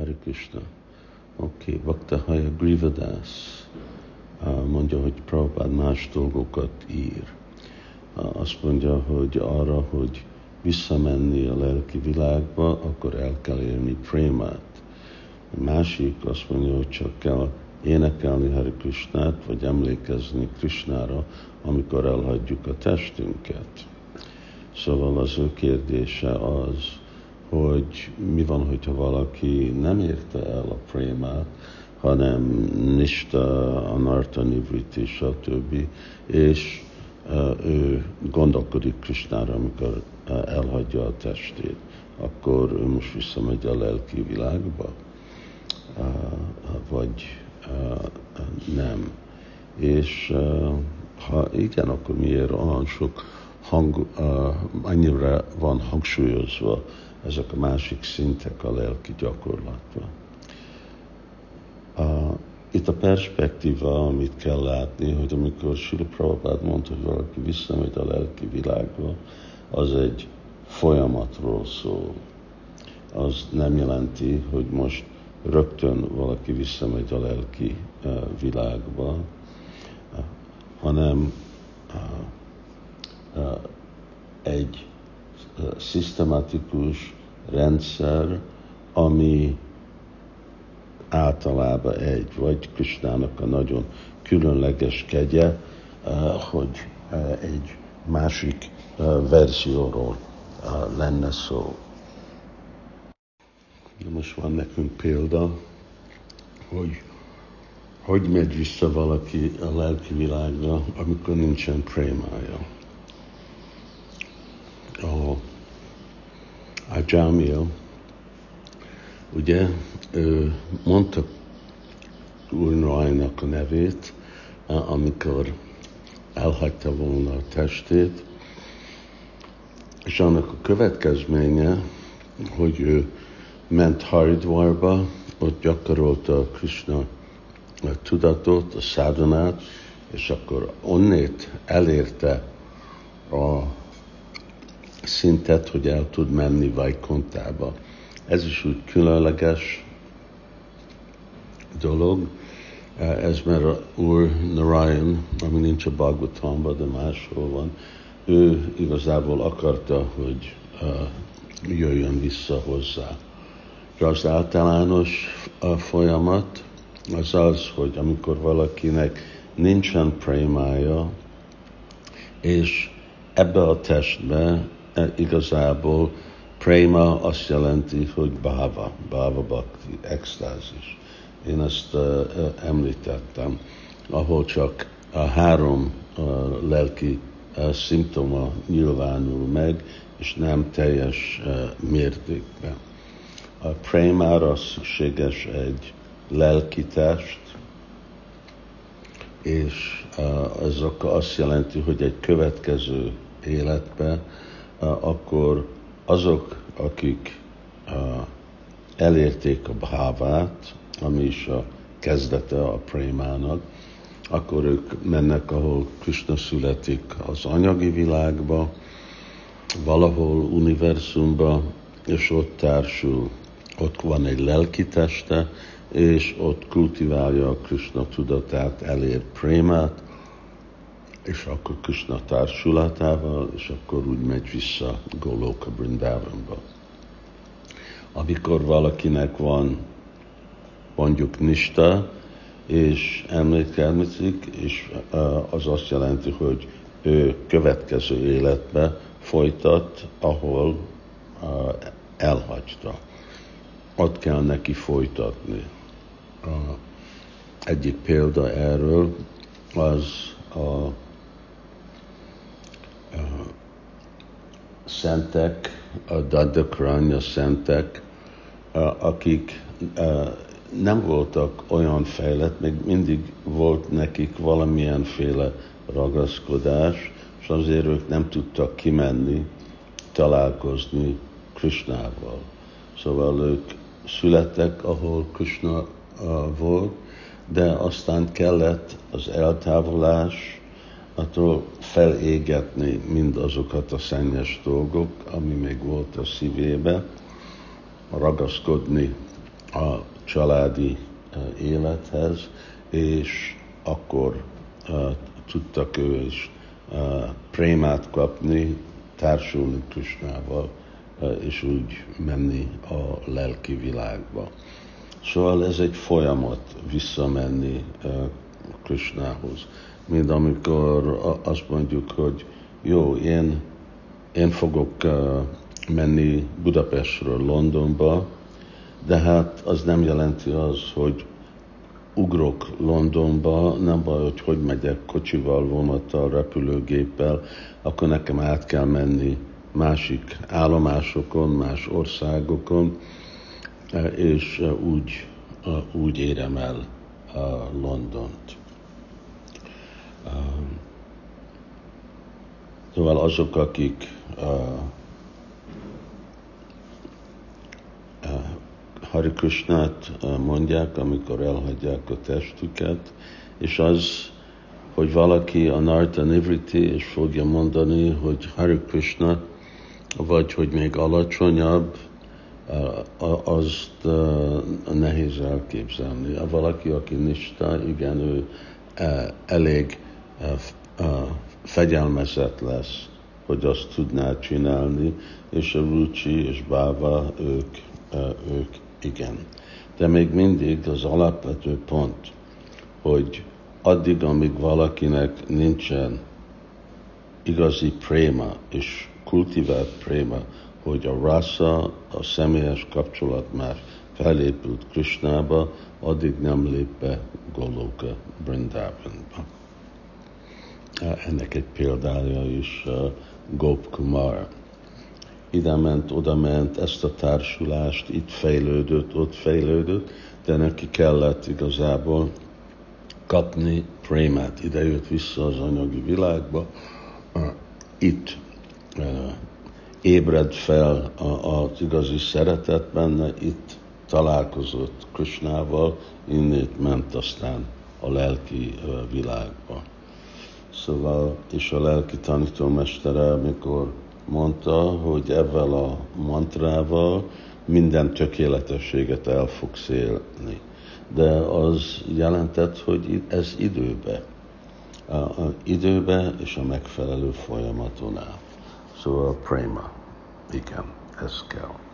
Hare Krishna. Oké, Vaktahaya Grivadász mondja, hogy Prabhupád más dolgokat ír. Azt mondja, hogy arra, hogy visszamenni a lelki világba, akkor el kell érni Prémát. A másik azt mondja, hogy csak kell énekelni Hare Krishnát, vagy emlékezni Krishnára, amikor elhagyjuk a testünket. Szóval az ő kérdése az, hogy mi van, hogyha valaki nem érte el a Prémát, hanem Nista, Anartha, Nivritti, stb. És ő gondolkodik Krishnára, amikor elhagyja a testét, akkor ő most visszamegy a lelki világba, vagy nem. És ha igen, akkor miért olyan sok annyira van hangsúlyozva ezek a másik szintek a lelki gyakorlatban. Itt a perspektíva, amit kell látni, hogy amikor Srila Prabhupád mondta, hogy valaki visszamegy a lelki világba, az egy folyamatról szól. Az nem jelenti, hogy most rögtön valaki visszamegy a lelki világba, hanem egy szisztematikus rendszer, ami általában egy, vagy Krishnának a nagyon különleges kegye, hogy egy másik verzióról lenne szó. Most van nekünk példa, hogy megy vissza valaki a lelki világra, amikor nincsen prémája. A Jamil, ugye, ő mondta Úr Narayannak a nevét, amikor elhagyta volna a testét, és annak a következménye, hogy ő ment Haridvarba, ott gyakorolta a Krishna tudatot, a szádonát, és akkor onnét elérte a szintet, hogy el tud menni Vajkontába. Ez is úgy különleges dolog, ez mert a Úr Narayan, ami nincs a Bogotánban, de máshol van, ő igazából akarta, hogy jöjjön vissza hozzá. De az általános folyamat az az, hogy amikor valakinek nincsen prémája, és ebbe a testbe igazából Prema azt jelenti, hogy bhava, bhava-bakti, extázis. Én ezt említettem, ahol csak a három lelki szimptoma nyilvánul meg, és nem teljes mértékben. A Prémára szükséges egy lelki test, és ez azt jelenti, hogy egy következő életben akkor azok, akik elérték a bhávát, ami is a kezdete a prémának, akkor ők mennek, ahol Krishna születik, az anyagi világba, valahol univerzumba, és ott társul, ott van egy lelki teste, és ott kultiválja a Krishna tudatát, elér prémát, és akkor Krishna társulatával, és akkor úgy megy vissza Goloka Vrindávanba. Amikor valakinek van mondjuk nista, és emlékezik, és az azt jelenti, hogy ő következő életbe folytat, ahol elhagyta. Ott kell neki folytatni. Egyik példa erről az a szentek, a Daddakrany, a szentek, akik nem voltak olyan fejlett, még mindig volt nekik valamilyenféle ragaszkodás, és azért ők nem tudtak kimenni, találkozni Krishnával. Szóval ők születtek, ahol Krishna volt, de aztán kellett az eltávolás, attól felégetni mindazokat a szennyes dolgok, ami még volt a szívébe, ragaszkodni a családi élethez, és akkor tudtak ő is prémát kapni, társulni Krishnával, és úgy menni a lelki világba. Szóval ez egy folyamat visszamenni Krishnához. Mint amikor azt mondjuk, hogy jó, én fogok menni Budapestről Londonba, de hát az nem jelenti az, hogy ugrok Londonba, nem baj, hogy megyek kocsival, vonattal, repülőgéppel, akkor nekem át kell menni másik állomásokon, más országokon, és úgy érem el Londont. Szóval azok, akik Hare Krishnát mondják, amikor elhagyják a testüket, és az, hogy valaki a Nartan Ivriti, és fogja mondani, hogy Hare Krishna, vagy hogy még alacsonyabb, azt nehéz elképzelni. Valaki, aki nista, igen, ő elég fegyelmezett lesz, hogy azt tudná csinálni, és a Rucsi és Báva, ők igen. De még mindig az alapvető pont, hogy addig, amíg valakinek nincsen igazi préma, és kultivált préma, hogy a rassa, a személyes kapcsolat már felépült Krishnába, addig nem lép be Goloka Vrindávanba. Ennek egy példája is Gopkumar. Ide ment, oda ment, ezt a társulást, itt fejlődött, ott fejlődött, de neki kellett igazából kapni prémát. Ide jött vissza az anyagi világba, itt ébred fel az igazi szeretet benne, itt találkozott Krishnával, innét ment aztán a lelki világba. Szóval, és a lelki tanítómestere, amikor mondta, hogy ezzel a mantrával minden tökéletességet el fogsz élni. De az jelentett, hogy ez időbe. A időbe és a megfelelő folyamaton áll. Szóval a prema, igen, ez kell.